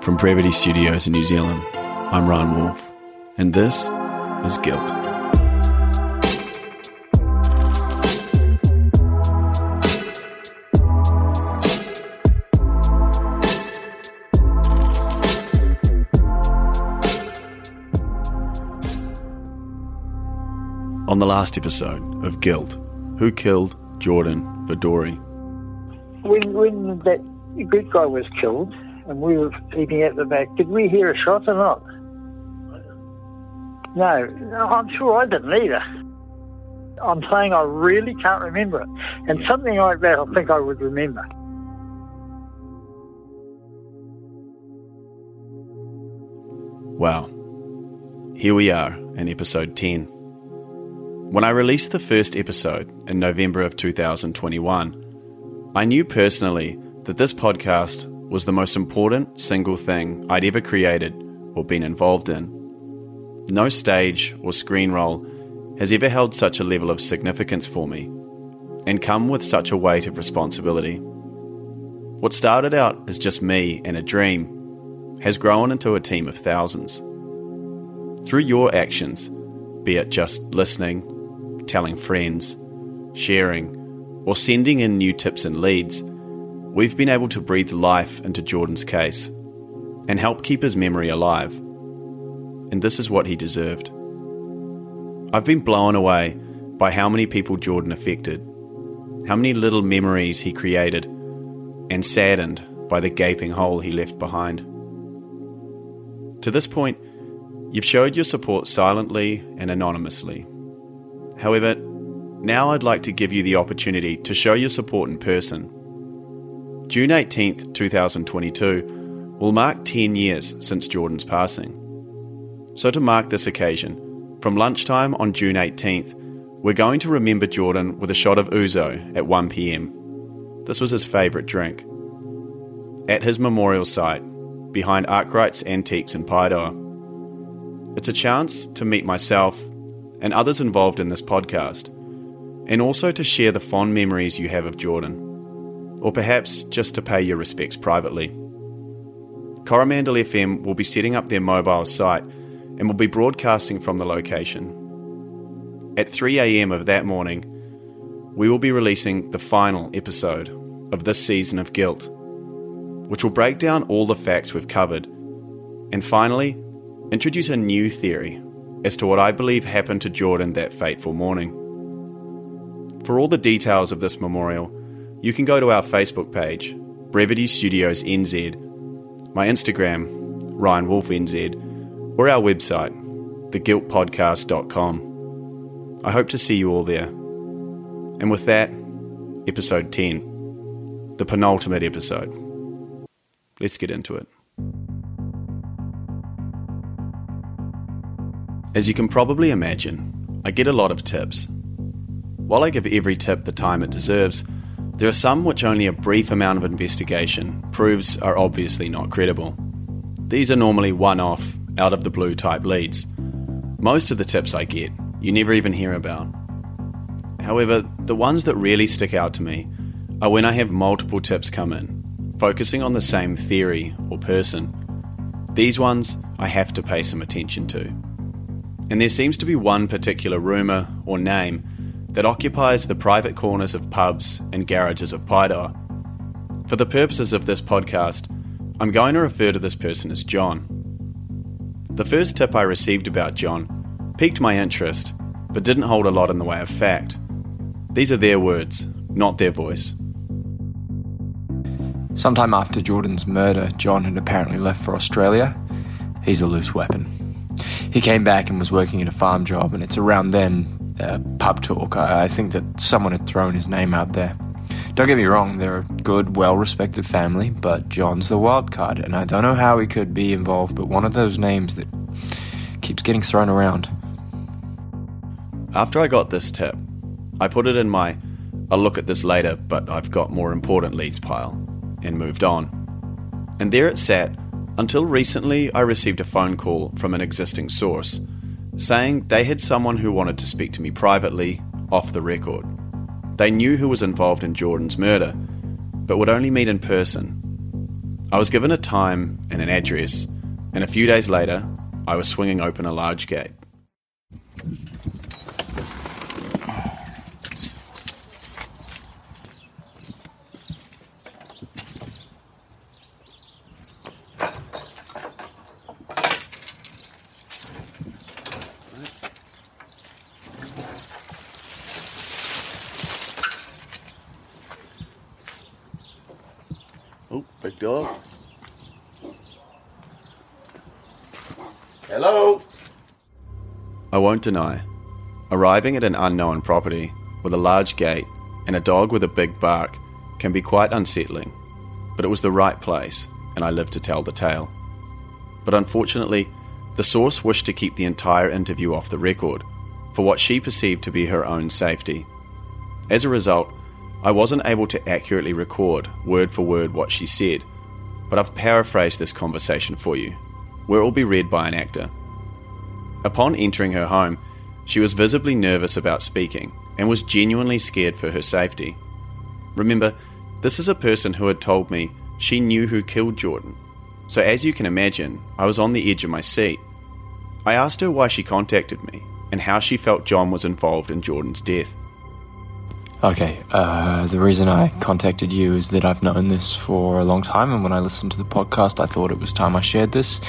From Brevity Studios in New Zealand, I'm Ryan Wolfe, and this is Guilt. On the last episode of Guilt, who killed Jordan Voudoris? When that Greek guy was killed, and we were eating at the back. Did we hear a shot or not? No, I'm sure I didn't either. I'm saying I really can't remember it. And something like that I think I would remember. Wow. Here we are in episode 10. When I released the first episode in November of 2021, I knew personally that this podcast was the most important single thing I'd ever created or been involved in. No stage or screen role has ever held such a level of significance for me and come with such a weight of responsibility. What started out as just me and a dream has grown into a team of thousands. Through your actions, be it just listening, telling friends, sharing, or sending in new tips and leads, we've been able to breathe life into Jordan's case and help keep his memory alive. And this is what he deserved. I've been blown away by how many people Jordan affected, how many little memories he created, and saddened by the gaping hole he left behind. To this point, you've showed your support silently and anonymously. However, now I'd like to give you the opportunity to show your support in person. June 18th, 2022 will mark 10 years since Jordan's passing. So to mark this occasion, from lunchtime on June 18th, we're going to remember Jordan with a shot of ouzo at 1 p.m. This was his favourite drink. At his memorial site, behind Arkwright's Antiques in Paeroa. It's a chance to meet myself and others involved in this podcast, and also to share the fond memories you have of Jordan. Or perhaps just to pay your respects privately. Coromandel FM will be setting up their mobile site and will be broadcasting from the location. At 3 a.m. of that morning, we will be releasing the final episode of this season of Guilt, which will break down all the facts we've covered, and finally, introduce a new theory as to what I believe happened to Jordan that fateful morning. For all the details of this memorial, you can go to our Facebook page, Brevity Studios NZ, my Instagram, Ryan Wolfe NZ, or our website, TheGuiltPodcast.com. I hope to see you all there. And with that, episode 10, the penultimate episode. Let's get into it. As you can probably imagine, I get a lot of tips. While I give every tip the time it deserves, there are some which only a brief amount of investigation proves are obviously not credible. These are normally one-off out of the blue type leads. Most of the tips I get, you never even hear about. However, the ones that really stick out to me are when I have multiple tips come in, focusing on the same theory or person. These ones I have to pay some attention to. And there seems to be one particular rumour or name that occupies the private corners of pubs and garages of Paeroa. For the purposes of this podcast, I'm going to refer to this person as John. The first tip I received about John piqued my interest, but didn't hold a lot in the way of fact. These are their words, not their voice. Sometime after Jordan's murder, John had apparently left for Australia. He's a loose weapon. He came back and was working at a farm job, and it's around then, pub talk, I think that someone had thrown his name out there. Don't get me wrong, they're a good, well-respected family, but John's the wild card, and I don't know how he could be involved, but one of those names that keeps getting thrown around. After I got this tip, I put it in my "I'll look at this later, but I've got more important leads" pile, and moved on. And there it sat, until recently I received a phone call from an existing source, saying they had someone who wanted to speak to me privately, off the record. They knew who was involved in Jordan's murder, but would only meet in person. I was given a time and an address, and a few days later, I was swinging open a large gate. Dog. Hello? I won't deny, arriving at an unknown property with a large gate and a dog with a big bark can be quite unsettling, but it was the right place and I live to tell the tale. But unfortunately, the source wished to keep the entire interview off the record for what she perceived to be her own safety. As a result, I wasn't able to accurately record word for word what she said, but I've paraphrased this conversation for you, where it will be read by an actor. Upon entering her home, she was visibly nervous about speaking and was genuinely scared for her safety. Remember, this is a person who had told me she knew who killed Jordan, so as you can imagine, I was on the edge of my seat. I asked her why she contacted me and how she felt John was involved in Jordan's death. Okay, the reason I contacted you is that I've known this for a long time, and when I listened to the podcast, I thought it was time I shared this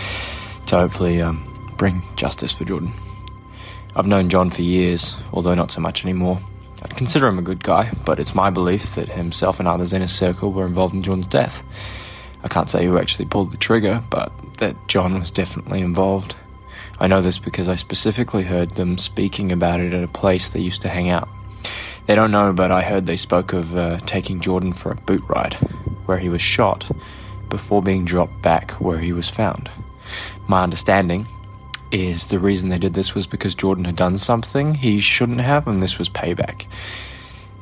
to hopefully bring justice for Jordan. I've known John for years, although not so much anymore. I'd consider him a good guy, but it's my belief that himself and others in his circle were involved in John's death. I can't say who actually pulled the trigger, but that John was definitely involved. I know this because I specifically heard them speaking about it at a place they used to hang out. They don't know, but I heard they spoke of taking Jordan for a boot ride, where he was shot, before being dropped back where he was found. My understanding is the reason they did this was because Jordan had done something he shouldn't have, and this was payback.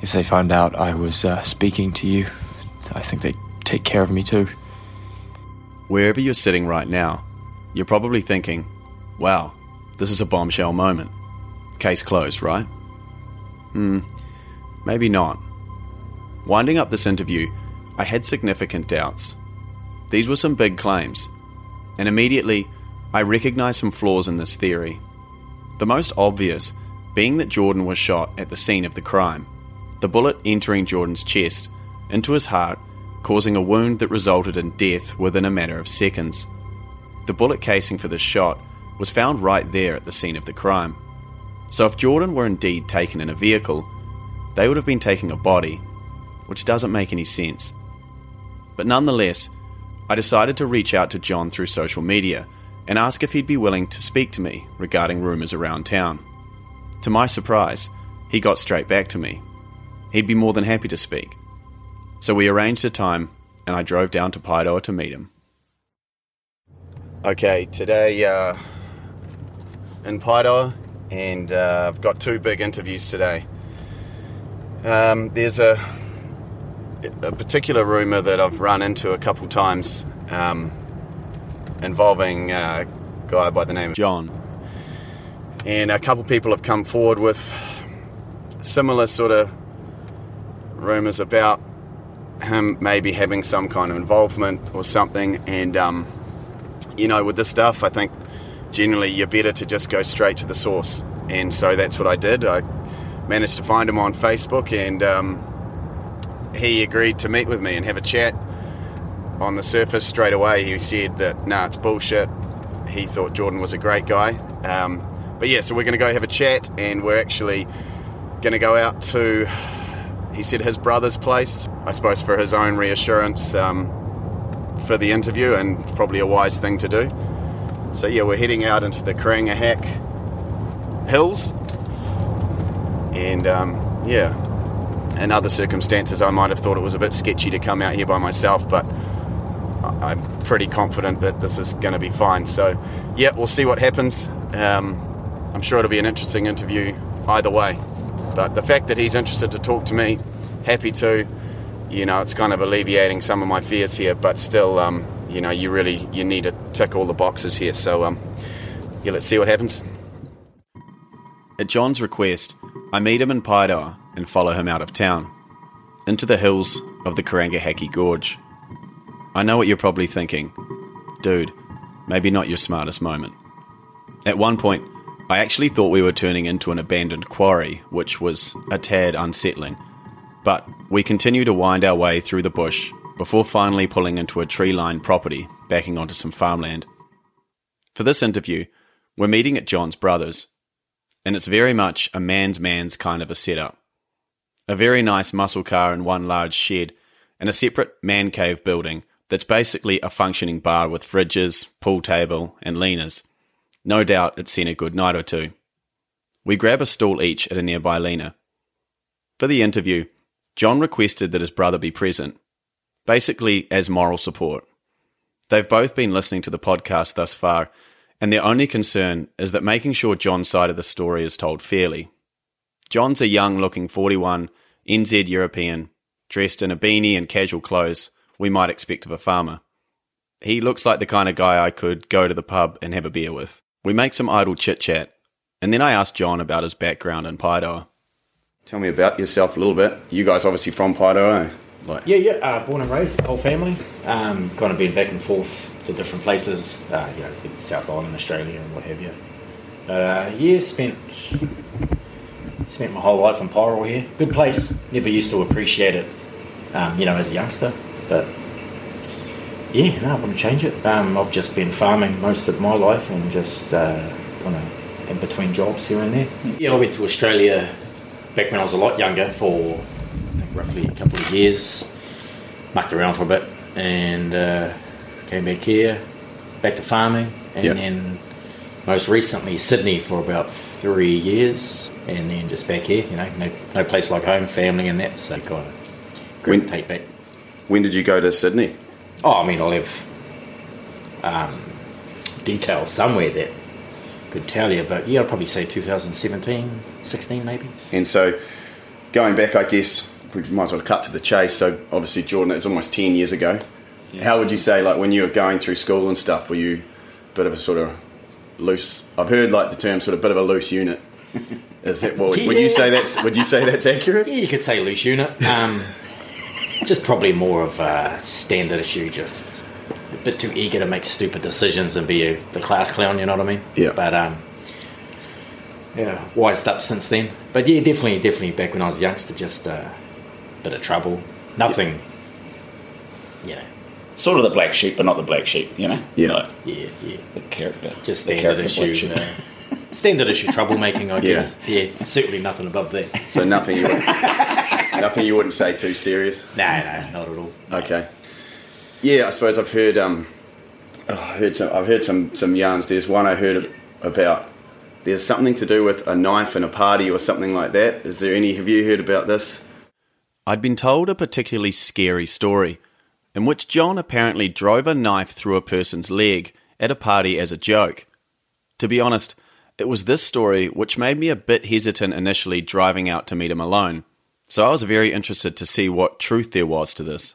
If they find out I was speaking to you, I think they'd take care of me too. Wherever you're sitting right now, you're probably thinking, wow, this is a bombshell moment. Case closed, right? Maybe not. Winding up this interview, I had significant doubts. These were some big claims, and immediately I recognised some flaws in this theory. The most obvious being that Jordan was shot at the scene of the crime, the bullet entering Jordan's chest into his heart, causing a wound that resulted in death within a matter of seconds. The bullet casing for this shot was found right there at the scene of the crime. So if Jordan were indeed taken in a vehicle, they would have been taking a body, which doesn't make any sense. But nonetheless, I decided to reach out to John through social media and ask if he'd be willing to speak to me regarding rumours around town. To my surprise, he got straight back to me. He'd be more than happy to speak. So we arranged a time and I drove down to Paeroa to meet him. Okay, today in Paeroa, and I've got two big interviews today. There's a particular rumour that I've run into a couple times involving guy by the name of John. And a couple people have come forward with similar sort of rumours about him maybe having some kind of involvement or something. And, you know, with this stuff, I think generally you're better to just go straight to the source. And so that's what I did. I managed to find him on Facebook, and he agreed to meet with me and have a chat. On the surface, straight away, he said that, nah, it's bullshit. He thought Jordan was a great guy. But yeah, so we're going to go have a chat, and we're actually going to go out to, he said, his brother's place, I suppose for his own reassurance for the interview, and probably a wise thing to do. So yeah, we're heading out into the Karangahake Hills, and yeah, in other circumstances I might have thought it was a bit sketchy to come out here by myself, but I'm pretty confident that this is going to be fine. So yeah, we'll see what happens. I'm sure it'll be an interesting interview either way, but the fact that he's interested to talk to me, happy to, you know, it's kind of alleviating some of my fears here. But still, you know, you need to tick all the boxes here. So yeah, let's see what happens. At John's request, I meet him in Paeroa and follow him out of town into the hills of the Karangahake Gorge. I know what you're probably thinking. Dude, maybe not your smartest moment. At one point, I actually thought we were turning into an abandoned quarry, which was a tad unsettling. But we continue to wind our way through the bush before finally pulling into a tree-lined property, backing onto some farmland. For this interview, we're meeting at John's brother's, and it's very much a man's kind of a setup. A very nice muscle car and one large shed, and a separate man cave building that's basically a functioning bar with fridges, pool table, and leaners. No doubt it's seen a good night or two. We grab a stool each at a nearby leaner. For the interview, John requested that his brother be present, basically as moral support. They've both been listening to the podcast thus far, and their only concern is that making sure John's side of the story is told fairly. John's a young-looking 41, NZ European, dressed in a beanie and casual clothes we might expect of a farmer. He looks like the kind of guy I could go to the pub and have a beer with. We make some idle chit-chat, and then I ask John about his background in Paeroa. Tell me about yourself a little bit. You guys obviously from Paeroa, eh? Yeah. Born and raised, the whole family. Kind of been back and forth to different places, you know, South Island, Australia, and what have you. Yeah, spent my whole life in Paeroa here. Good place. Never used to appreciate it, you know, as a youngster. But yeah, no, I wouldn't change it. I've just been farming most of my life, and just kind of in between jobs here and there. Yeah, I went to Australia back when I was a lot younger for, I think, roughly a couple of years. Mucked around for a bit, and came back here, back to farming, and then most recently Sydney for about 3 years, and then just back here, you know, no place like home, family and that, so kind of gravitate back. When did you go to Sydney? Oh, I mean, I'll have details somewhere that could tell you, but yeah, I'd probably say 2017, 16 maybe. And so going back, I guess we might as well cut to the chase. So obviously, Jordan, it was almost 10 years ago. Yeah. How would you say, like, when you were going through school and stuff, were you a bit of a sort of loose, I've heard like the term sort of bit of a loose unit. Is that what, yeah. Would you say that's accurate? Yeah, you could say loose unit. Just probably more of a standard issue, just a bit too eager to make stupid decisions and be the class clown, you know what I mean? Yeah. But, yeah, wised up since then. But, yeah, definitely back when I was a youngster, just a bit of trouble. Nothing, you know. Sort of the black sheep, but not the black sheep, you know? Yeah. Like, yeah. The character. Just standard issue. Standard issue troublemaking, I guess. Yeah, certainly nothing above that. So nothing you wouldn't say too serious? No, not at all. No. Okay. Yeah, I suppose I've heard I've heard some yarns. There's one I heard about, there's something to do with a knife in a party or something like that. Is there any, have you heard about this? I'd been told a particularly scary story in which John apparently drove a knife through a person's leg at a party as a joke. To be honest, it was this story which made me a bit hesitant initially driving out to meet him alone, so I was very interested to see what truth there was to this.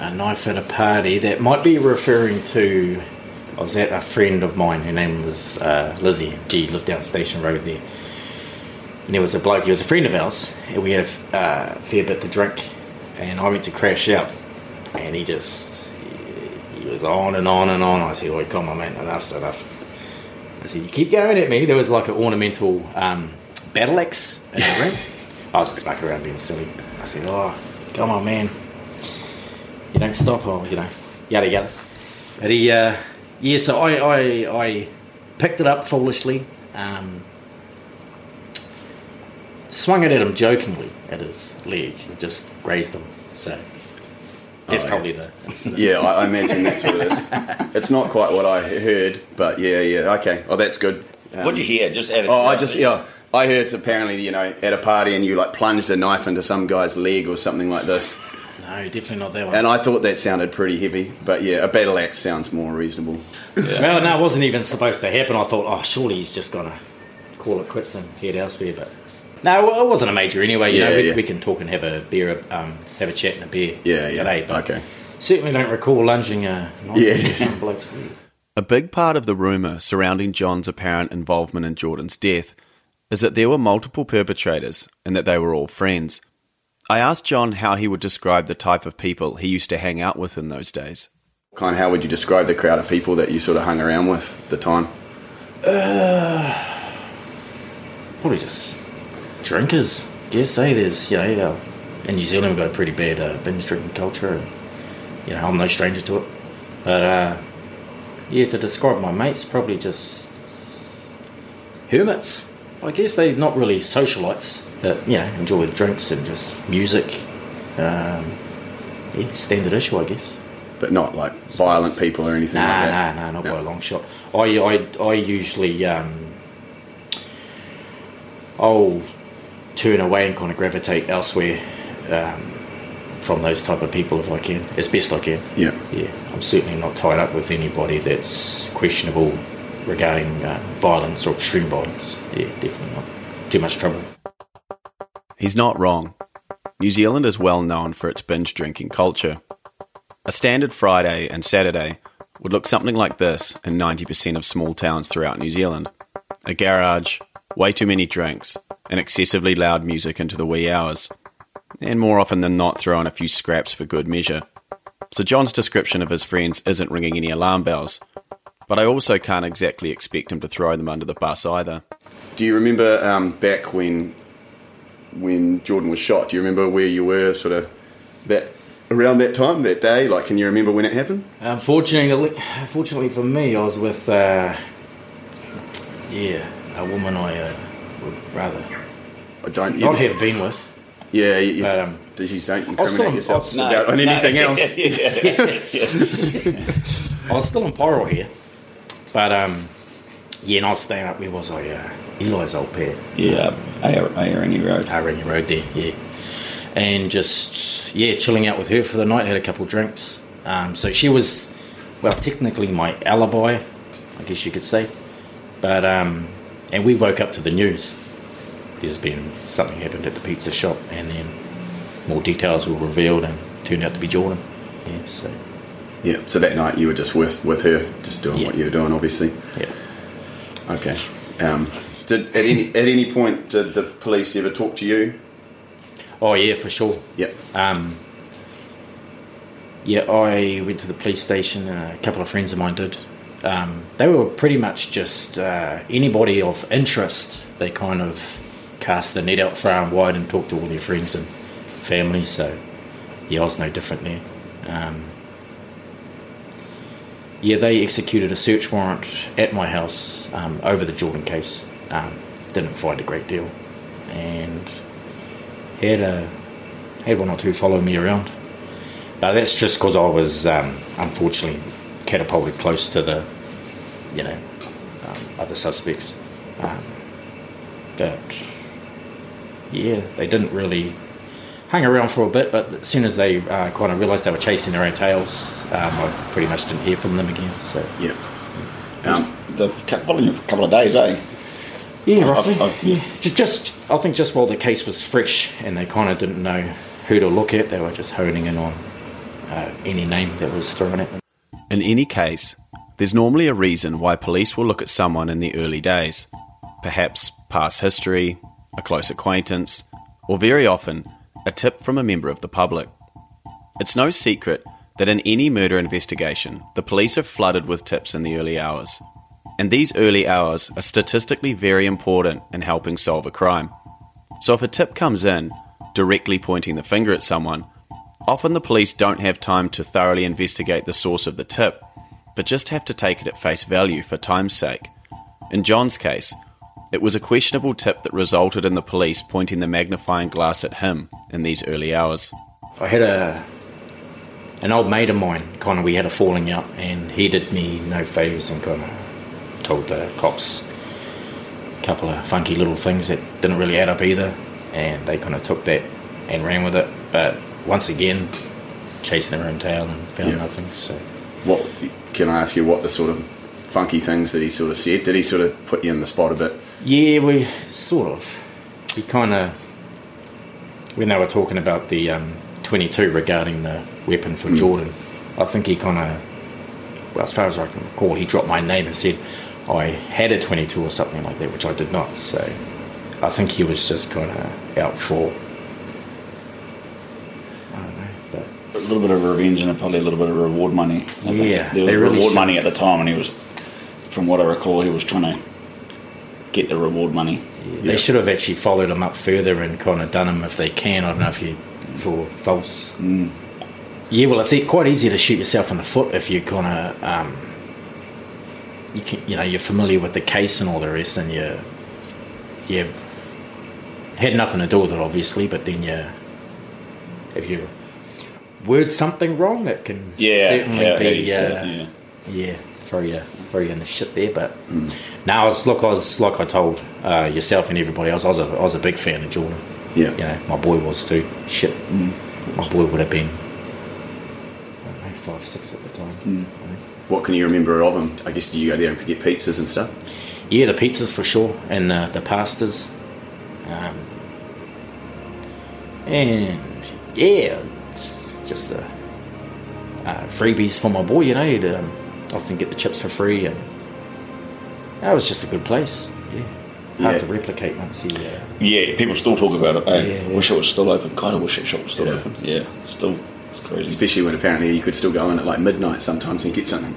A knife at a party, that might be referring to I was at a friend of mine, her name was Lizzie. She lived down Station Road there. And there was a bloke, he was a friend of ours, and we had a fair bit to drink, and I went to crash out, and he was on and on and on. I said, "Oh, come on, man, enough's enough." I said, "You keep going at me." There was like an ornamental battle axe in the ring. I was just mucking around being silly. I said, "Oh, come on, man, you don't stop," or yada yada. And he, so I picked it up foolishly. Swung it at him jokingly at his leg and just grazed him. So that's probably the incident. Yeah, I imagine that's what it is. It's not quite what I heard, but yeah, okay. Oh, that's good. What'd you hear? Just out of curiosity. I heard it's apparently, at a party and you like plunged a knife into some guy's leg or something like this. No, definitely not that one. And I thought that sounded pretty heavy, but yeah, a battle axe sounds more reasonable. Yeah. Well, no, it wasn't even supposed to happen. I thought, surely he's just gonna call it quits and head elsewhere, but. No, it wasn't a major anyway. We can talk and have a beer, have a chat and a beer today. But okay. Certainly don't recall lunging a knife into some bloke's leg. A big part of the rumour surrounding John's apparent involvement in Jordan's death is that there were multiple perpetrators and that they were all friends. I asked John how he would describe the type of people he used to hang out with in those days. Kind of, how would you describe the crowd of people that you sort of hung around with at the time? Probably just drinkers, I guess. There's in New Zealand we've got a pretty bad binge drinking culture, and I'm no stranger to it, but to describe my mates, probably just hermits, I guess. They're not really socialites, that enjoy drinks and just music, standard issue, I guess, but not like violent people or anything like that. Not by a long shot. I usually I'll turn away and kind of gravitate elsewhere from those type of people if I can, as best I can. Yeah. I'm certainly not tied up with anybody that's questionable regarding violence or extreme violence. Yeah, definitely not. Too much trouble. He's not wrong. New Zealand is well known for its binge drinking culture. A standard Friday and Saturday would look something like this in 90% of small towns throughout New Zealand. A garage, way too many drinks, and excessively loud music into the wee hours, and more often than not throw in a few scraps for good measure. So John's description of his friends isn't ringing any alarm bells, but I also can't exactly expect him to throw them under the bus either. Do you remember back when Jordan was shot, do you remember where you were sort of around that time, that day? Like, can you remember when it happened? Unfortunately for me, I was with, a woman I would rather not have been with. Yeah. But, you don't incriminate yourself on anything else. Yeah. I was still in Paeroa here. But, and I was staying up, where was I? Eli's old pad. Yeah, Aranui Road. Aranui Road there, yeah. And just, chilling out with her for the night, had a couple drinks. So she was, technically my alibi, I guess you could say. But, and we woke up to the news. There's been something happened at the pizza shop, and then more details were revealed, and it turned out to be Jordan. Yeah, so. Yeah, so that night you were just with her, just doing what you were doing, obviously. Yeah. Okay. Did the police ever talk to you? Oh, yeah, for sure. Yeah. I went to the police station, and a couple of friends of mine did. They were pretty much just anybody of interest. They kind of cast the net out far and wide and talked to all their friends and family. So, I was no different there. They executed a search warrant at my house over the Jordan case. Didn't find a great deal, and had one or two follow me around. But that's just because I was unfortunately catapulted close to the other suspects, but they didn't really hang around for a bit, but as soon as they kind of realised they were chasing their own tails, I pretty much didn't hear from them again. So following you for a couple of days, eh? Yeah, roughly. Just I think just while the case was fresh and they kind of didn't know who to look at, they were just honing in on any name that was thrown at them. In any case, There's normally a reason why police will look at someone in the early days. Perhaps past history, a close acquaintance, or very often, a tip from a member of the public. It's no secret that in any murder investigation, the police are flooded with tips in the early hours. And these early hours are statistically very important in helping solve a crime. So if a tip comes in, directly pointing the finger at someone, often the police don't have time to thoroughly investigate the source of the tip, but just have to take it at face value for time's sake. In John's case, it was a questionable tip that resulted in the police pointing the magnifying glass at him in these early hours. I had an old mate of mine, kind of, we had a falling out, and he did me no favours and kind of told the cops a couple of funky little things that didn't really add up either, and they kind of took that and ran with it, but once again chasing their own tail and found nothing. So, what can I ask you what the sort of funky things that he sort of said? Did he sort of put you in the spot a bit? Yeah, we sort of. He kind of, when they were talking about the 22 regarding the weapon for Jordan, I think he kind of, well, as far as I can recall, he dropped my name and said I had a 22 or something like that, which I did not. So I think he was just kind of out for, I don't know, but a little bit of revenge and probably a little bit of reward money. Yeah, there was really reward money at the time, and he was, from what I recall, he was trying to get the reward money. Yeah, they should have actually followed him up further and kind of done him if they can. I don't know if you for false. Yeah, well, it's quite easy to shoot yourself in the foot if you're kind of you're familiar with the case and all the rest, and you've had nothing to do with it, obviously. But then if you word something wrong, it can certainly throw you in the shit there. But now, I was like I told yourself and everybody else, I was a big fan of Jordan. Yeah, you know, my boy was too. Shit, my boy would have been, I don't know, 5, 6 at the time. You know? What can you remember of him? I guess, did you go there and get pizzas and stuff? Yeah, the pizzas for sure, and the pastas, and yeah, just the freebies for my boy. You know, he'd often get the chips for free, and that was just a good place. Yeah. Hard to replicate once you... Yeah, people still talk about it, eh? Yeah, yeah. Wish it was still open. God, I wish that shop was still open. Yeah, still, it's crazy. Especially when apparently you could still go in at like midnight sometimes and get something.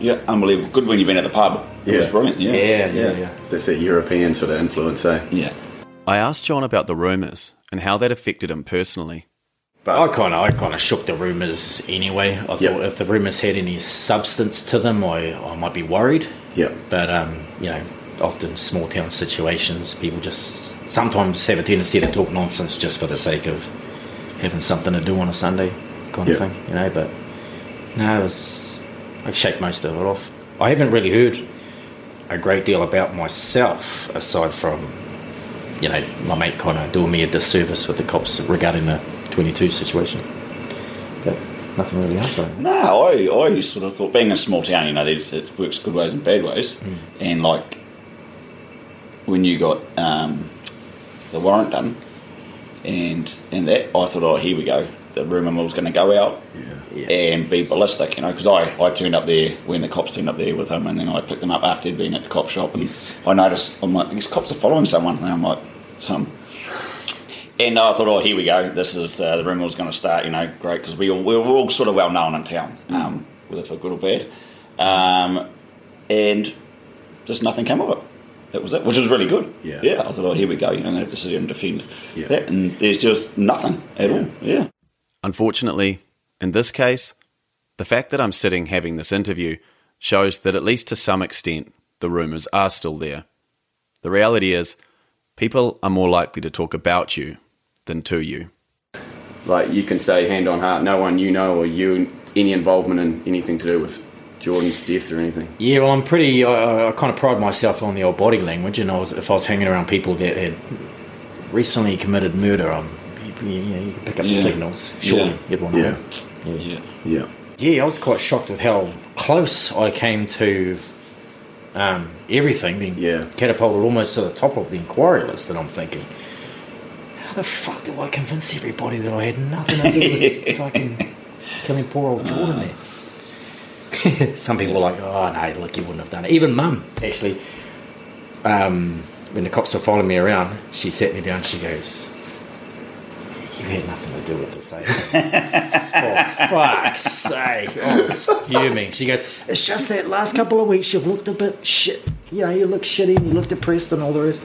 Yeah, unbelievable. Good when you've been at the pub. It was brilliant, Yeah. That's that European sort of influence, eh? Yeah. I asked John about the rumours and how that affected him personally. But I kind of shook the rumours anyway. I thought if the rumours had any substance to them, I might be worried. Yeah. But, you know... often small town situations, people just sometimes have a tendency to talk nonsense just for the sake of having something to do on a Sunday kind of thing, you know. But no, I shake most of it off. I haven't really heard a great deal about myself aside from, you know, my mate kind of doing me a disservice with the cops regarding the 22 situation, but nothing really else. No, I sort of thought, being a small town, you know, it works good ways and bad ways, and like when you got the warrant done and that, I thought, oh, here we go. The rumour mill's going to go out and be ballistic, you know, because I turned up there when the cops turned up there with him, and then I picked him up after he'd been at the cop shop, and I noticed, I'm like, these cops are following someone, and I'm like, some... And I thought, oh, here we go. This is, the rumour mill's going to start, you know, great, because we were all sort of well-known in town, whether for good or bad, and just nothing came of it. That was it, which was really good. Yeah, yeah. I thought, oh, here we go. You know, they have to sit and defend that, and there's just nothing at all. Yeah. Unfortunately, in this case, the fact that I'm sitting having this interview shows that, at least to some extent, the rumours are still there. The reality is, people are more likely to talk about you than to you. Like, you can say, hand on heart, no one you know or you any involvement in anything to do with Jordan's death or anything? Yeah, well, I'm pretty... I kind of pride myself on the old body language, and if I was hanging around people that had recently committed murder, you can pick up the signals. Sure. Yeah, I was quite shocked with how close I came to everything, being catapulted almost to the top of the inquiry list, and I'm thinking, how the fuck do I convince everybody that I had nothing to do with fucking killing poor old Jordan there? Some people were like, oh, no, look, you wouldn't have done it. Even mum, actually, when the cops were following me around, she sat me down, she goes, you had nothing to do with this, eh? For fuck's sake. I was fuming. She goes, it's just that last couple of weeks you've looked a bit shit. You know, you look shitty and you look depressed and all the rest.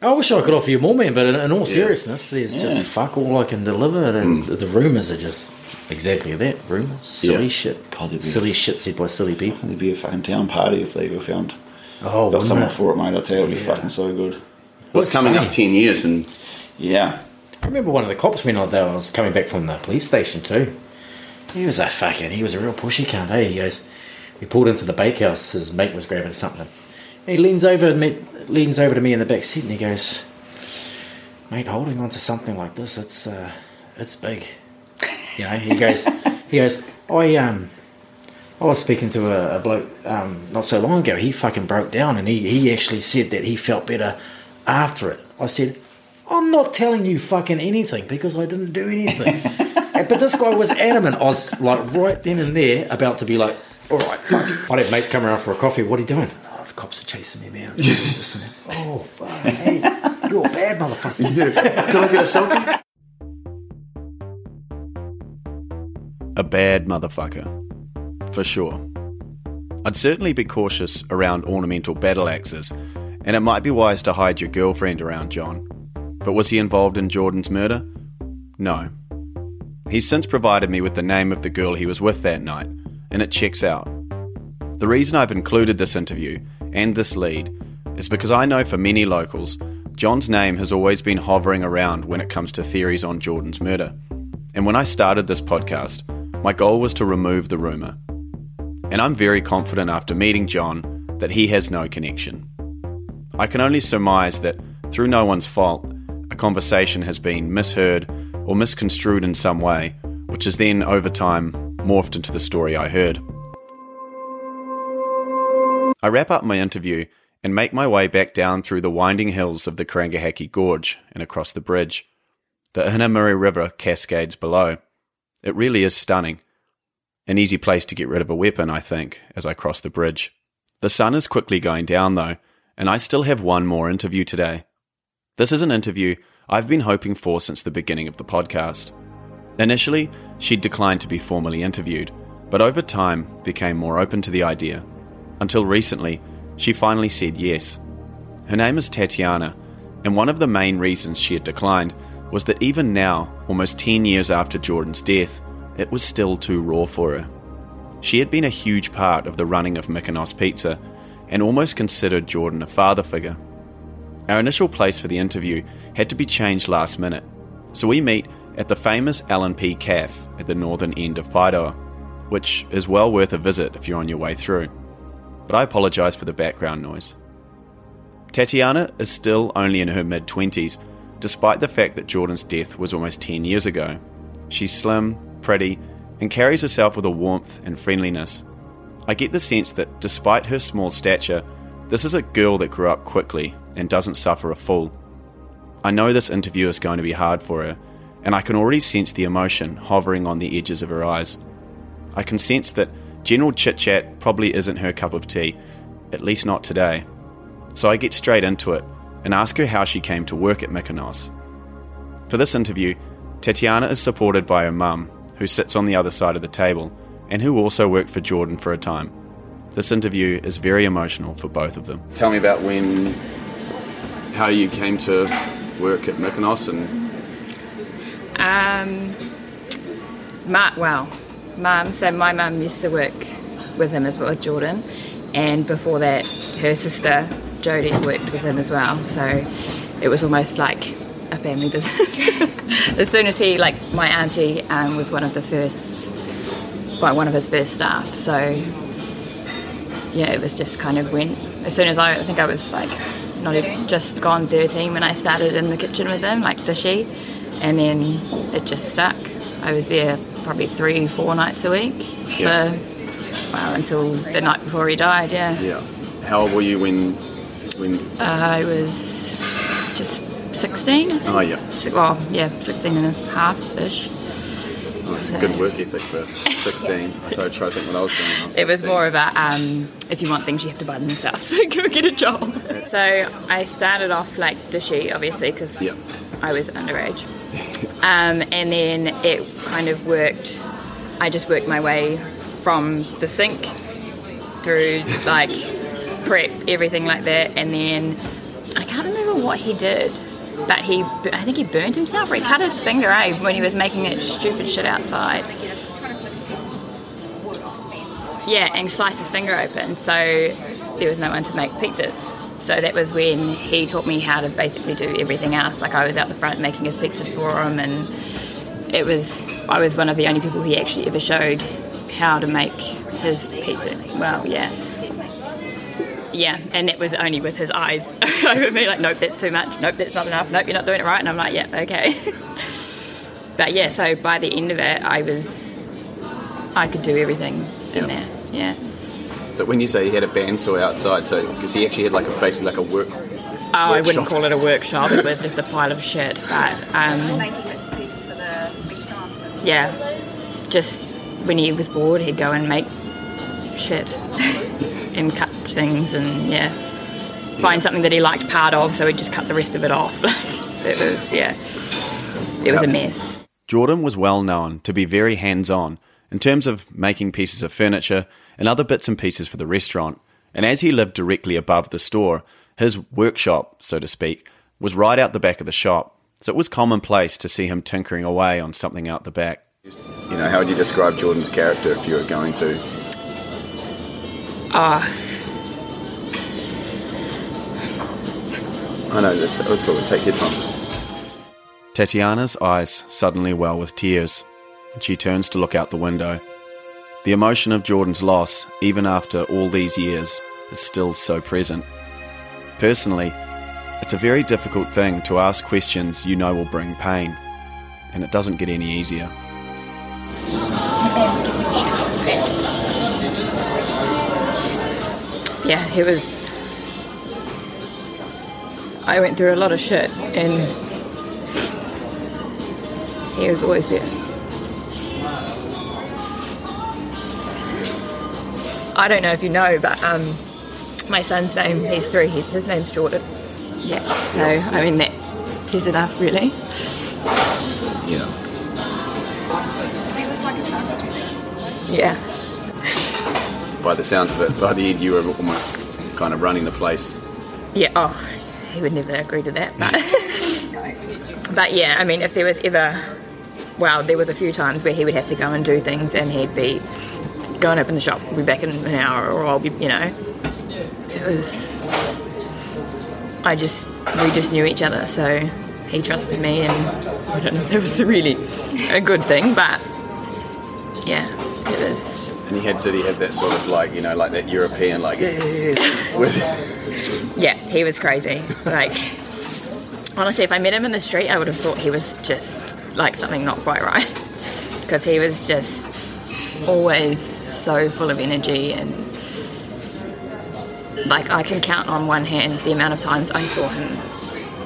I wish I could offer you more, man, but in all seriousness, there's just fuck all I can deliver, and the rumours are just exactly that. Rumours. Silly shit. God, silly shit said by silly people. There'd be a fucking town party if they were found. Oh, got someone for it, mate. I tell you, it'd be fucking so good. Well, it's coming up 10 years, and I remember one of the cops when I was coming back from the police station, too. He was a real pushy cunt, eh? He goes, we pulled into the bakehouse, his mate was grabbing something. He leans over to me in the back seat and he goes, mate, holding on to something like this, it's big. You know, he goes, I was speaking to a bloke not so long ago, he fucking broke down and he actually said that he felt better after it. I said, I'm not telling you fucking anything because I didn't do anything. But this guy was adamant. I was like right then and there about to be like, all right, fuck. I'd have mates come around for a coffee, what are you doing? Cops are chasing me, man. Oh, fuck, hey, you're a bad motherfucker. Yeah. Can I get a selfie? A bad motherfucker, for sure. I'd certainly be cautious around ornamental battle axes, and it might be wise to hide your girlfriend around John. But was he involved in Jordan's murder? No. He's since provided me with the name of the girl he was with that night, and it checks out. The reason I've included this interview and this lead is because I know for many locals, John's name has always been hovering around when it comes to theories on Jordan's murder. And when I started this podcast, my goal was to remove the rumour. And I'm very confident after meeting John that he has no connection. I can only surmise that, through no one's fault, a conversation has been misheard or misconstrued in some way, which has then, over time, morphed into the story I heard. I wrap up my interview and make my way back down through the winding hills of the Karangahake Gorge and across the bridge. The Ihinamiri River cascades below. It really is stunning. An easy place to get rid of a weapon, I think, as I cross the bridge. The sun is quickly going down, though, and I still have one more interview today. This is an interview I've been hoping for since the beginning of the podcast. Initially, she declined to be formally interviewed, but over time became more open to the idea. Until recently, she finally said yes. Her name is Tatiana, and one of the main reasons she had declined was that even now, almost 10 years after Jordan's death, it was still too raw for her. She had been a huge part of the running of Mykonos Pizza, and almost considered Jordan a father figure. Our initial place for the interview had to be changed last minute, so we meet at the famous L&P Café at the northern end of Paeroa, which is well worth a visit if you're on your way through. But I apologise for the background noise. Tatiana is still only in her mid-20s, despite the fact that Jordan's death was almost 10 years ago. She's slim, pretty, and carries herself with a warmth and friendliness. I get the sense that, despite her small stature, this is a girl that grew up quickly and doesn't suffer a fall. I know this interview is going to be hard for her, and I can already sense the emotion hovering on the edges of her eyes. I can sense that general chit-chat probably isn't her cup of tea, at least not today. So I get straight into it and ask her how she came to work at Mykonos. For this interview, Tatiana is supported by her mum, who sits on the other side of the table, and who also worked for Jordan for a time. This interview is very emotional for both of them. Tell me about how you came to work at Mykonos and... my mum used to work with him as well, with Jordan, and before that her sister Jodie worked with him as well, so it was almost like a family business. As soon as my auntie was one of his first staff, so yeah, it was just kind of went. As soon as I think I was just gone 13 when I started in the kitchen with him, dishy, and then it just stuck. I was there probably 3-4 nights a week until the night before he died. Yeah. Yeah. How old were you when? I was just 16. Oh yeah. 16 and a half ish. Oh, that's a good work ethic for 16. I try to think what I was doing when I was 16. It was more about if you want things, you have to buy them yourself. So go get a job. So I started off dishy, obviously, because I was underage. And then it kind of worked. I just worked my way from the sink through prep, everything like that. And then I can't remember what he did. But I think he burned himself, or he cut his finger, when he was making that stupid shit outside. Yeah, and sliced his finger open, so there was no one to make pizzas. So that was when he taught me how to basically do everything else. I was out the front making his pizzas for him, and I was one of the only people he actually ever showed how to make his pizza. Well, yeah. Yeah, and that was only with his eyes over me, nope, that's too much, nope, that's not enough, nope, you're not doing it right, and I'm okay. But yeah, so by the end of it, I could do everything in there, yeah. So when you say he had a bandsaw outside, because he actually had a workshop. Oh, I wouldn't call it a workshop, it was just a pile of shit, but... making bits and pieces for the restaurant. Yeah, just when he was bored, he'd go and make shit. And cut things and find something that he liked part of, so he'd just cut the rest of it off. It was a mess. Jordan was well known to be very hands-on in terms of making pieces of furniture and other bits and pieces for the restaurant, and as he lived directly above the store, his workshop, so to speak, was right out the back of the shop, so it was commonplace to see him tinkering away on something out the back. How would you describe Jordan's character if you were going to? I know, that's all. Take your time. Tatiana's eyes suddenly well with tears, and she turns to look out the window. The emotion of Jordan's loss, even after all these years, is still so present. Personally, it's a very difficult thing to ask questions you know will bring pain, and it doesn't get any easier. Yeah, he was... I went through a lot of shit, and he was always there. I don't know if you know, but my son's name, he's 3, his name's Jordan. Yeah, so, I mean, that says enough, really. Yeah. He was like a family. Yeah. By the sounds of it, by the end you were almost kind of running the place. Yeah, he would never agree to that. But, but yeah, I mean, if there was ever... Well, there was a few times where he would have to go and do things, and he'd be, go and open the shop, we'll be back in an hour, or I'll be, It was... We just knew each other, so he trusted me, and I don't know if that was really a good thing, but yeah, it was... And did he have that sort of that European yeah, he was crazy. Honestly, if I met him in the street, I would have thought he was just something not quite right, because he was just always so full of energy, and I can count on one hand the amount of times I saw him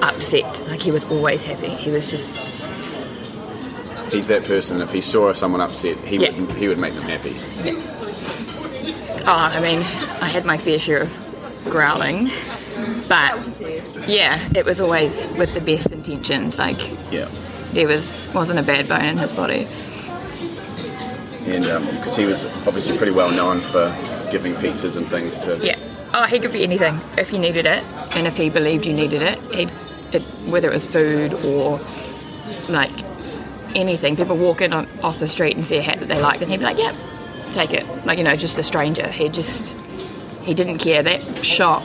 upset. He was always happy. He was just... He's that person. If he saw someone upset, he would make them happy. Yeah. I had my fair share of growling, but yeah, it was always with the best intentions. Like, yeah, there wasn't a bad bone in his body. And because he was obviously pretty well known for giving pizzas and things to... Yeah. Oh, he could be anything if you needed it, and if he believed you needed it, whether it was food or like anything. People walk in off the street and see a hat that they liked, and he'd be like, "Yep, take it." Like, you know, just a stranger. He didn't care. That shop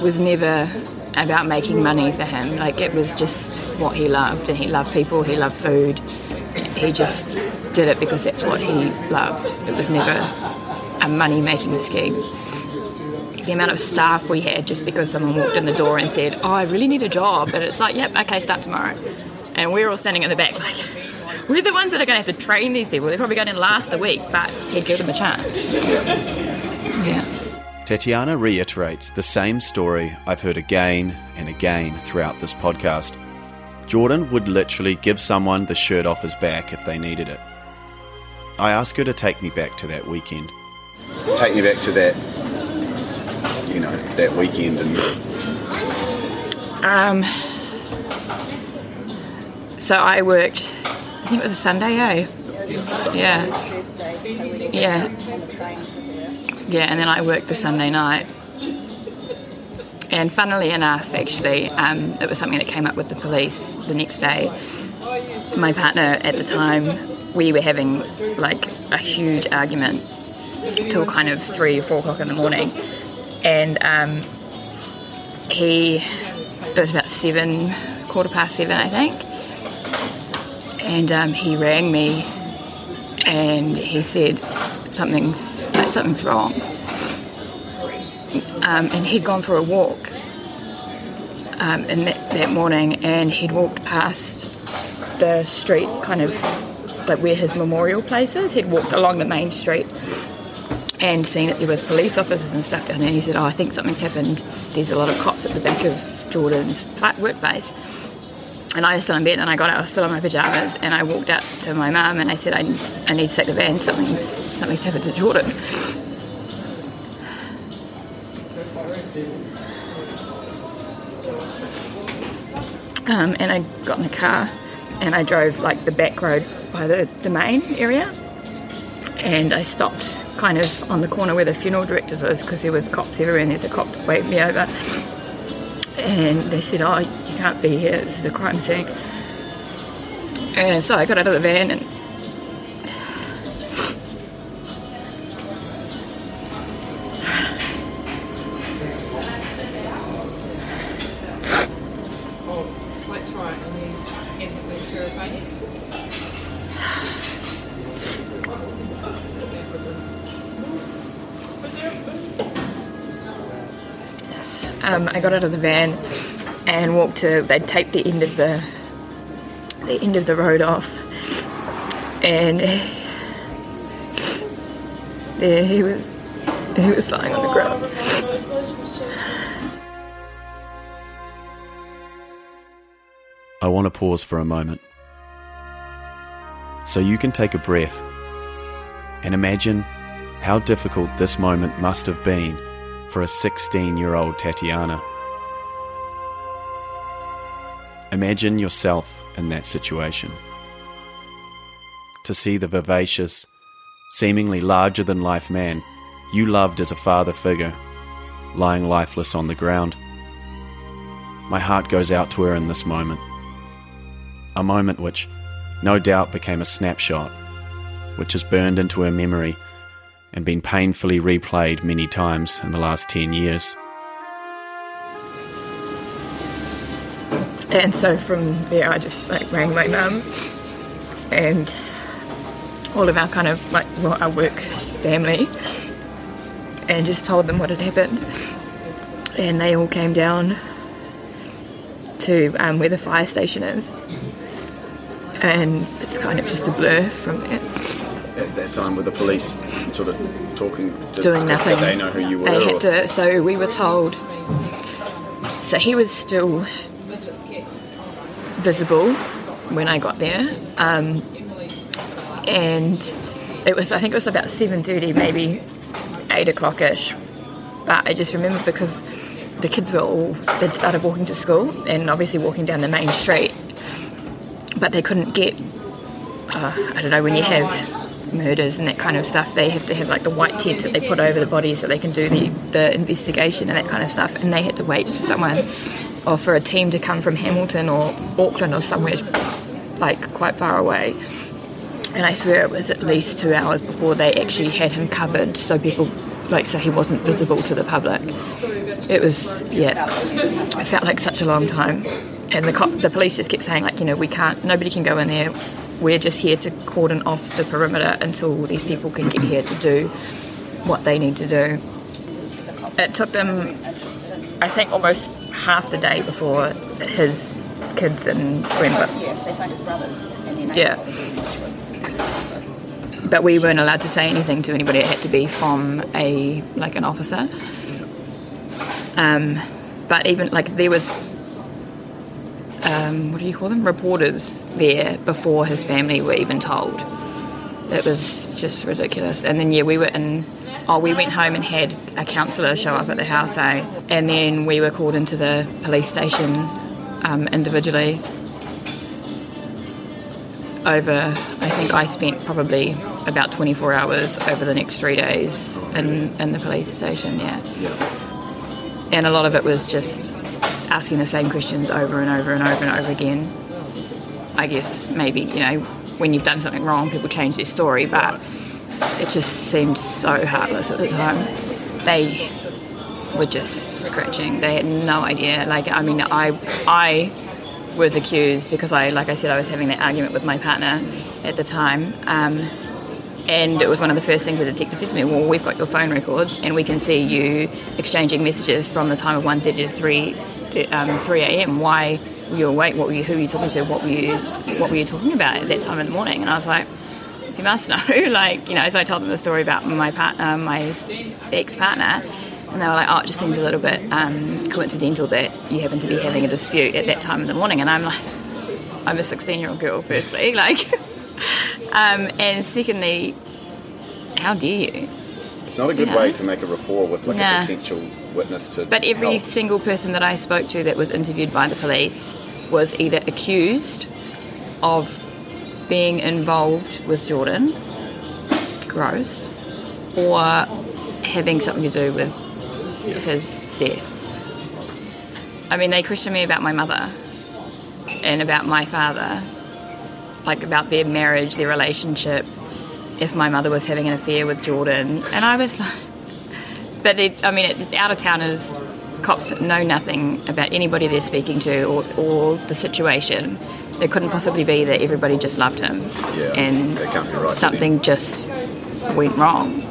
was never about making money for him. Like, it was just what he loved, and he loved people. He loved food. He just did it because that's what he loved. It was never a money-making scheme. The amount of staff we had just because someone walked in the door and said, "Oh, I really need a job," but it's like, "Yep, okay, start tomorrow," and we're all standing at the back like, we're the ones that are going to have to train these people. They're probably going to last a week, but he'd give them a chance. Yeah. Tatiana reiterates the same story I've heard again and again throughout this podcast. Jordan would literally give someone the shirt off his back if they needed it. I asked her to take me back to that weekend. Take me back to that, you know, that weekend. And so I worked, I think it was a Sunday, eh? Yeah. Yeah, and then I worked the Sunday night. And funnily enough, actually, it was something that came up with the police the next day. My partner at the time, we were having like a huge argument till kind of 3 or 4 o'clock in the morning. And it was about 7, 7:15, I think. And he rang me and he said, something's wrong. And he'd gone for a walk in that morning, and he'd walked past the street, kind of like where his memorial place is. He'd walked along the main street and seen that there was police officers and stuff down there, and he said, "Oh, I think something's happened. There's a lot of cops at the back of Jordan's workplace." And I was still in bed, and I got out, I was still in my pyjamas, and I walked out to my mum and I said, I need to take the van, something's happened to Jordan. And I got in the car and I drove like the back road by the main area, and I stopped kind of on the corner where the funeral directors was, because there was cops everywhere, and there's a cop waved me over, and they said, "Oh, you can't be here, this is a crime scene." And so I got out of the van and walked to. They'd taped the end of the road off, and there he was lying on the ground. I want to pause for a moment, so you can take a breath and imagine how difficult this moment must have been for a 16-year-old Tatiana. Imagine yourself in that situation. To see the vivacious, seemingly larger-than-life man you loved as a father figure, lying lifeless on the ground. My heart goes out to her in this moment. A moment which no doubt became a snapshot, which has burned into her memory and been painfully replayed many times in the last 10 years. And so from there, I just like rang my mum, and all of our kind of like, well, our work family, and just told them what had happened, and they all came down to where the fire station is, and it's kind of just a blur from there. At that time, were the police sort of talking, doing nothing? Did they know who you were? They had to. So we were told. So he was still visible when I got there, and it was, I think it was about 7:30, maybe 8 o'clock ish. But I just remember because the kids were all, they'd started walking to school and obviously walking down the main street, but they couldn't get, I don't know, when you have murders and that kind of stuff, they have to have like the white tents that they put over the body so they can do the investigation and that kind of stuff, and they had to wait for someone or for a team to come from Hamilton or Auckland or somewhere like quite far away. And I swear it was at least 2 hours before they actually had him covered so people, like, so he wasn't visible to the public. It was, yeah, it felt like such a long time. And the police just kept saying, like, you know, we can't, nobody can go in there. We're just here to cordon off the perimeter until these people can get here to do what they need to do. It took them, I think, almost half the day before his kids and friends. Yeah, they found his brothers. Yeah. But we weren't allowed to say anything to anybody. It had to be from a like an officer. But even like there was what do you call them? Reporters there before his family were even told. It was just ridiculous. And then we went home and had a counsellor show up at the house, eh? And then we were called into the police station individually. I think I spent probably about 24 hours over the next 3 days in the police station, yeah. And a lot of it was just asking the same questions over and over and over and over again. I guess maybe, you know, when you've done something wrong, people change their story, but it just seemed so heartless at the time. They were just scratching. They had no idea. Like, I mean, I was accused because I was having that argument with my partner at the time, and it was one of the first things the detective said to me, well, we've got your phone records and we can see you exchanging messages from the time of 1:30 to 3 a.m. Why were you awake? What were you, who were you talking to? What were you talking about at that time in the morning? And I was like, you must know, like, you know. So I told them the story about my ex-partner. And they were like, oh, it just seems a little bit coincidental that you happen to be having a dispute at that time in the morning. And I'm like, I'm a 16-year-old girl, firstly. Like, and secondly, how dare you? It's not a good way to make a rapport with, like, a potential witness to But every single person that I spoke to that was interviewed by the police was either accused of being involved with Jordan, gross, or having something to do with his death. I mean, they questioned me about my mother and about my father, like about their marriage, their relationship, if my mother was having an affair with Jordan. And I was like, but it's out-of-towners, cops that know nothing about anybody they're speaking to or the situation. It couldn't possibly be that everybody just loved him and that can't be right, something just went wrong.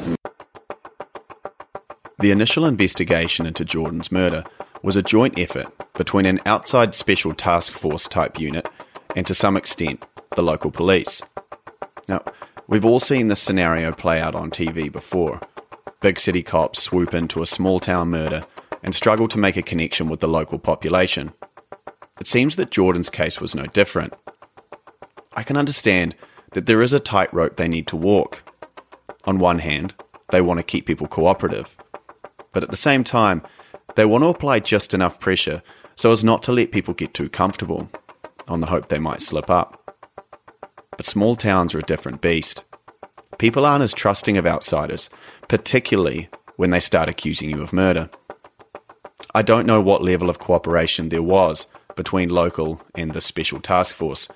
The initial investigation into Jordan's murder was a joint effort between an outside special task force type unit and, to some extent, the local police. Now, we've all seen this scenario play out on TV before. Big city cops swoop into a small town murder and struggle to make a connection with the local population. It seems that Jordan's case was no different. I can understand that there is a tightrope they need to walk. On one hand, they want to keep people cooperative. But at the same time, they want to apply just enough pressure so as not to let people get too comfortable, on the hope they might slip up. But small towns are a different beast. People aren't as trusting of outsiders, particularly when they start accusing you of murder. I don't know what level of cooperation there was between local and the special task force,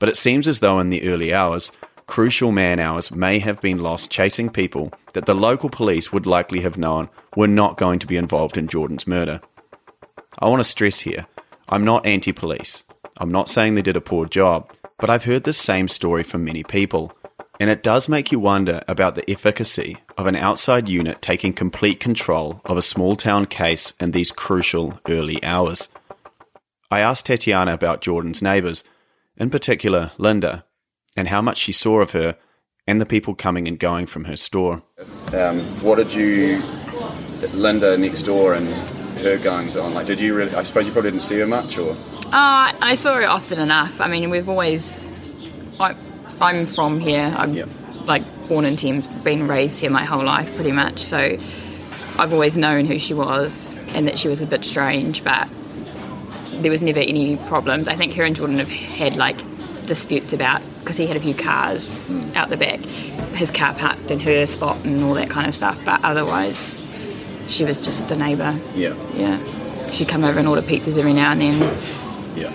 but it seems as though in the early hours, crucial man hours may have been lost chasing people that the local police would likely have known were not going to be involved in Jordan's murder. I want to stress here, I'm not anti-police. I'm not saying they did a poor job, but I've heard this same story from many people, and it does make you wonder about the efficacy of an outside unit taking complete control of a small town case in these crucial early hours. I asked Tatiana about Jordan's neighbours, in particular Linda, and how much she saw of her and the people coming and going from her store. Linda next door and her goings on, like, did you really, I suppose you probably didn't see her much, or? I saw her often enough. I mean, we've always, I'm from here. I'm like born in Thames, been raised here my whole life pretty much. So I've always known who she was. and that she was a bit strange, but there was never any problems. I think her and Jordan have had like disputes about, because he had a few cars out the back, his car parked in her spot and all that kind of stuff, but otherwise she was just the neighbour. Yeah. She'd come over and order pizzas every now and then. Yeah.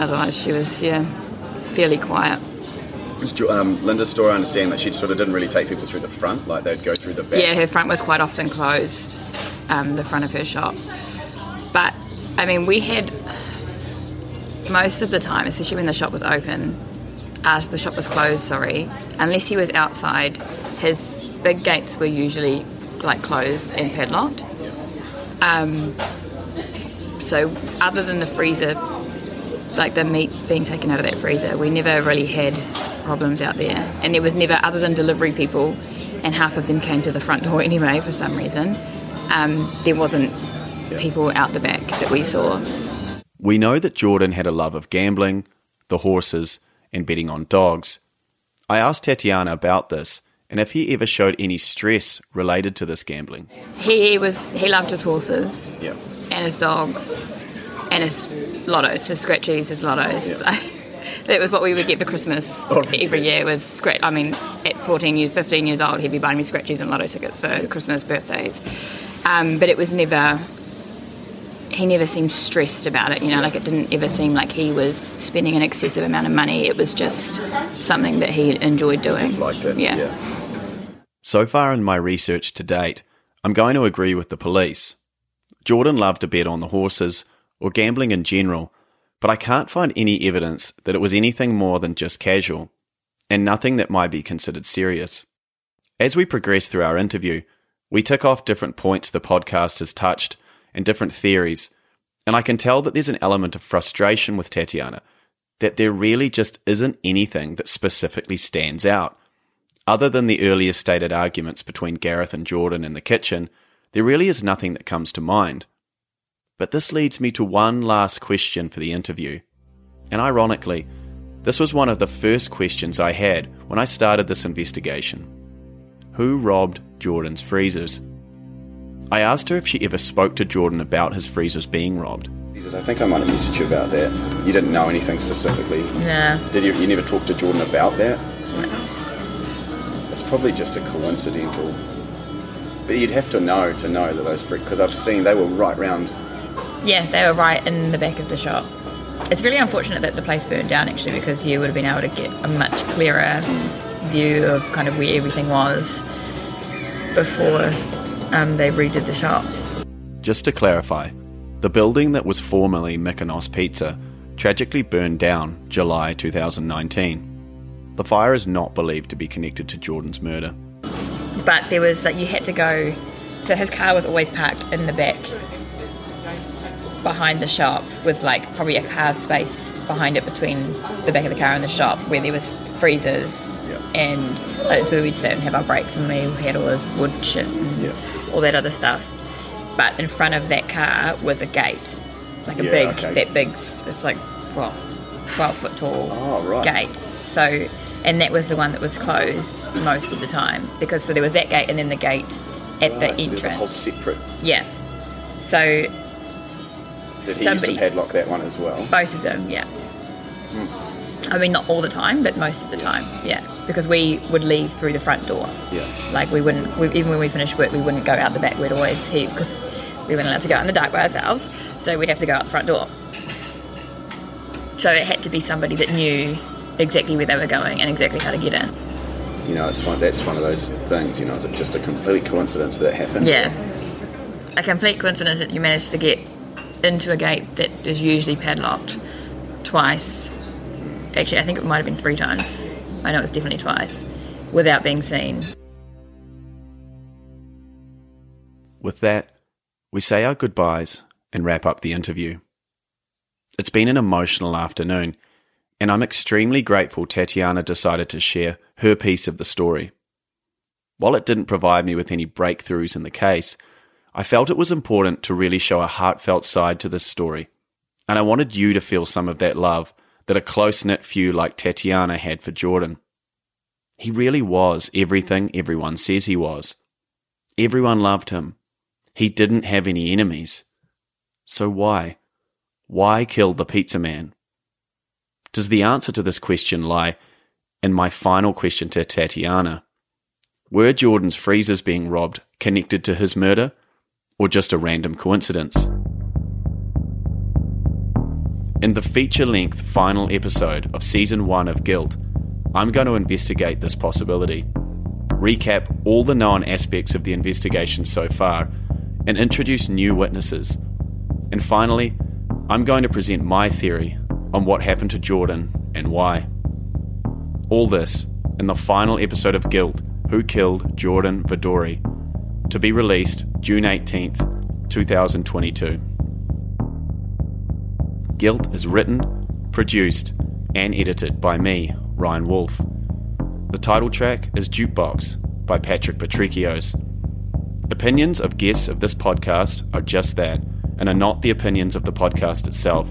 Otherwise she was, fairly quiet. Linda's store, I understand that she sort of didn't really take people through the front, like they'd go through the back. Yeah, her front was quite often closed, the front of her shop. But, I mean, we had, most of the time, especially when the shop was open, the shop was closed, unless he was outside, his big gates were usually, like, closed and padlocked. So other than the freezer, like the meat being taken out of that freezer, we never really had problems out there, and there was never, other than delivery people, and half of them came to the front door anyway for some reason, there wasn't people out the back that we saw. We know that Jordan had a love of gambling, the horses, and betting on dogs. I asked Tatiana about this and if he ever showed any stress related to this gambling. He loved his horses, and his dogs, and his scratchies, his lottos. Yeah. That was what we would get for Christmas every year, was scratch. I mean, at 14 years, 15 years old, he'd be buying me scratchies and lotto tickets for Christmas, birthdays. But it was never, he never seemed stressed about it, like it didn't ever seem like he was spending an excessive amount of money. It was just something that he enjoyed doing. He just liked it, yeah. So far in my research to date, I'm going to agree with the police. Jordan loved to bet on the horses, or gambling in general, but I can't find any evidence that it was anything more than just casual, and nothing that might be considered serious. As we progress through our interview, we tick off different points the podcast has touched and different theories, and I can tell that there's an element of frustration with Tatiana, that there really just isn't anything that specifically stands out. Other than the earlier stated arguments between Gareth and Jordan in the kitchen, there really is nothing that comes to mind. But this leads me to one last question for the interview. And ironically, this was one of the first questions I had when I started this investigation. Who robbed Jordan's freezers? I asked her if she ever spoke to Jordan about his freezers being robbed. I think I might have messaged you about that. You didn't know anything specifically? No. Did you never talk to Jordan about that? No. It's probably just a coincidental. But you'd have to know that those freezers, because I've seen they were right round. Yeah, they were right in the back of the shop. It's really unfortunate that the place burned down, actually, because you would have been able to get a much clearer view of kind of where everything was before they redid the shop. Just to clarify, the building that was formerly Mykonos Pizza tragically burned down July 2019. The fire is not believed to be connected to Jordan's murder. But there was, like, you had to go, so his car was always parked in the back behind the shop, with like probably a car space behind it between the back of the car and the shop, where there was freezers, and that's where we'd sit and have our breaks, and we had all this wood shit and all that other stuff. But in front of that car was a gate, like a big, it's like 12 foot tall gate. So, and that was the one that was closed most of the time, because so there was that gate and then the gate at the entrance. So there's a whole separate. Yeah. So. Did he used to padlock that one as well? Both of them, I mean, not all the time, but most of the time, because we would leave through the front door. Like, we wouldn't, even when we finished work, we wouldn't go out the back. We'd always, because we weren't allowed to go out in the dark by ourselves, so we'd have to go out the front door. So it had to be somebody that knew exactly where they were going and exactly how to get in. You know, it's one, that's one of those things, you know, is it just a complete coincidence that it happened? Yeah. A complete coincidence that you managed to get into a gate that is usually padlocked twice. Actually, I think it might have been three times. I know it's definitely twice, without being seen. With that, we say our goodbyes and wrap up the interview. It's been an emotional afternoon, and I'm extremely grateful Tatiana decided to share her piece of the story. While it didn't provide me with any breakthroughs in the case, I felt it was important to really show a heartfelt side to this story, and I wanted you to feel some of that love that a close-knit few like Tatiana had for Jordan. He really was everything everyone says he was. Everyone loved him. He didn't have any enemies. So why? Why kill the pizza man? Does the answer to this question lie in my final question to Tatiana? Were Jordan's freezers being robbed connected to his murder, or just a random coincidence? In the feature-length final episode of Season 1 of Guilt, I'm going to investigate this possibility, recap all the known aspects of the investigation so far, and introduce new witnesses. And finally, I'm going to present my theory on what happened to Jordan and why. All this in the final episode of Guilt, Who Killed Jordan Voudoris, to be released June 18th, 2022. Guilt is written, produced, and edited by me, Ryan Wolfe. The title track is Jukebox by Patrik Patrikious. Opinions of guests of this podcast are just that, and are not the opinions of the podcast itself.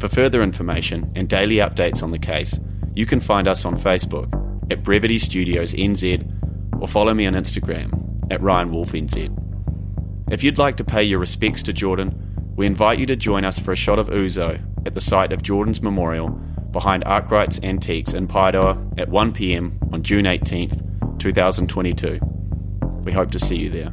For further information and daily updates on the case, you can find us on Facebook at Brevity Studios NZ, or follow me on Instagram at Ryan Wolfe NZ. If you'd like to pay your respects to Jordan, we invite you to join us for a shot of ouzo at the site of Jordan's memorial behind Arkwright's Antiques in Paeroa at 1pm on June 18th, 2022. We hope to see you there.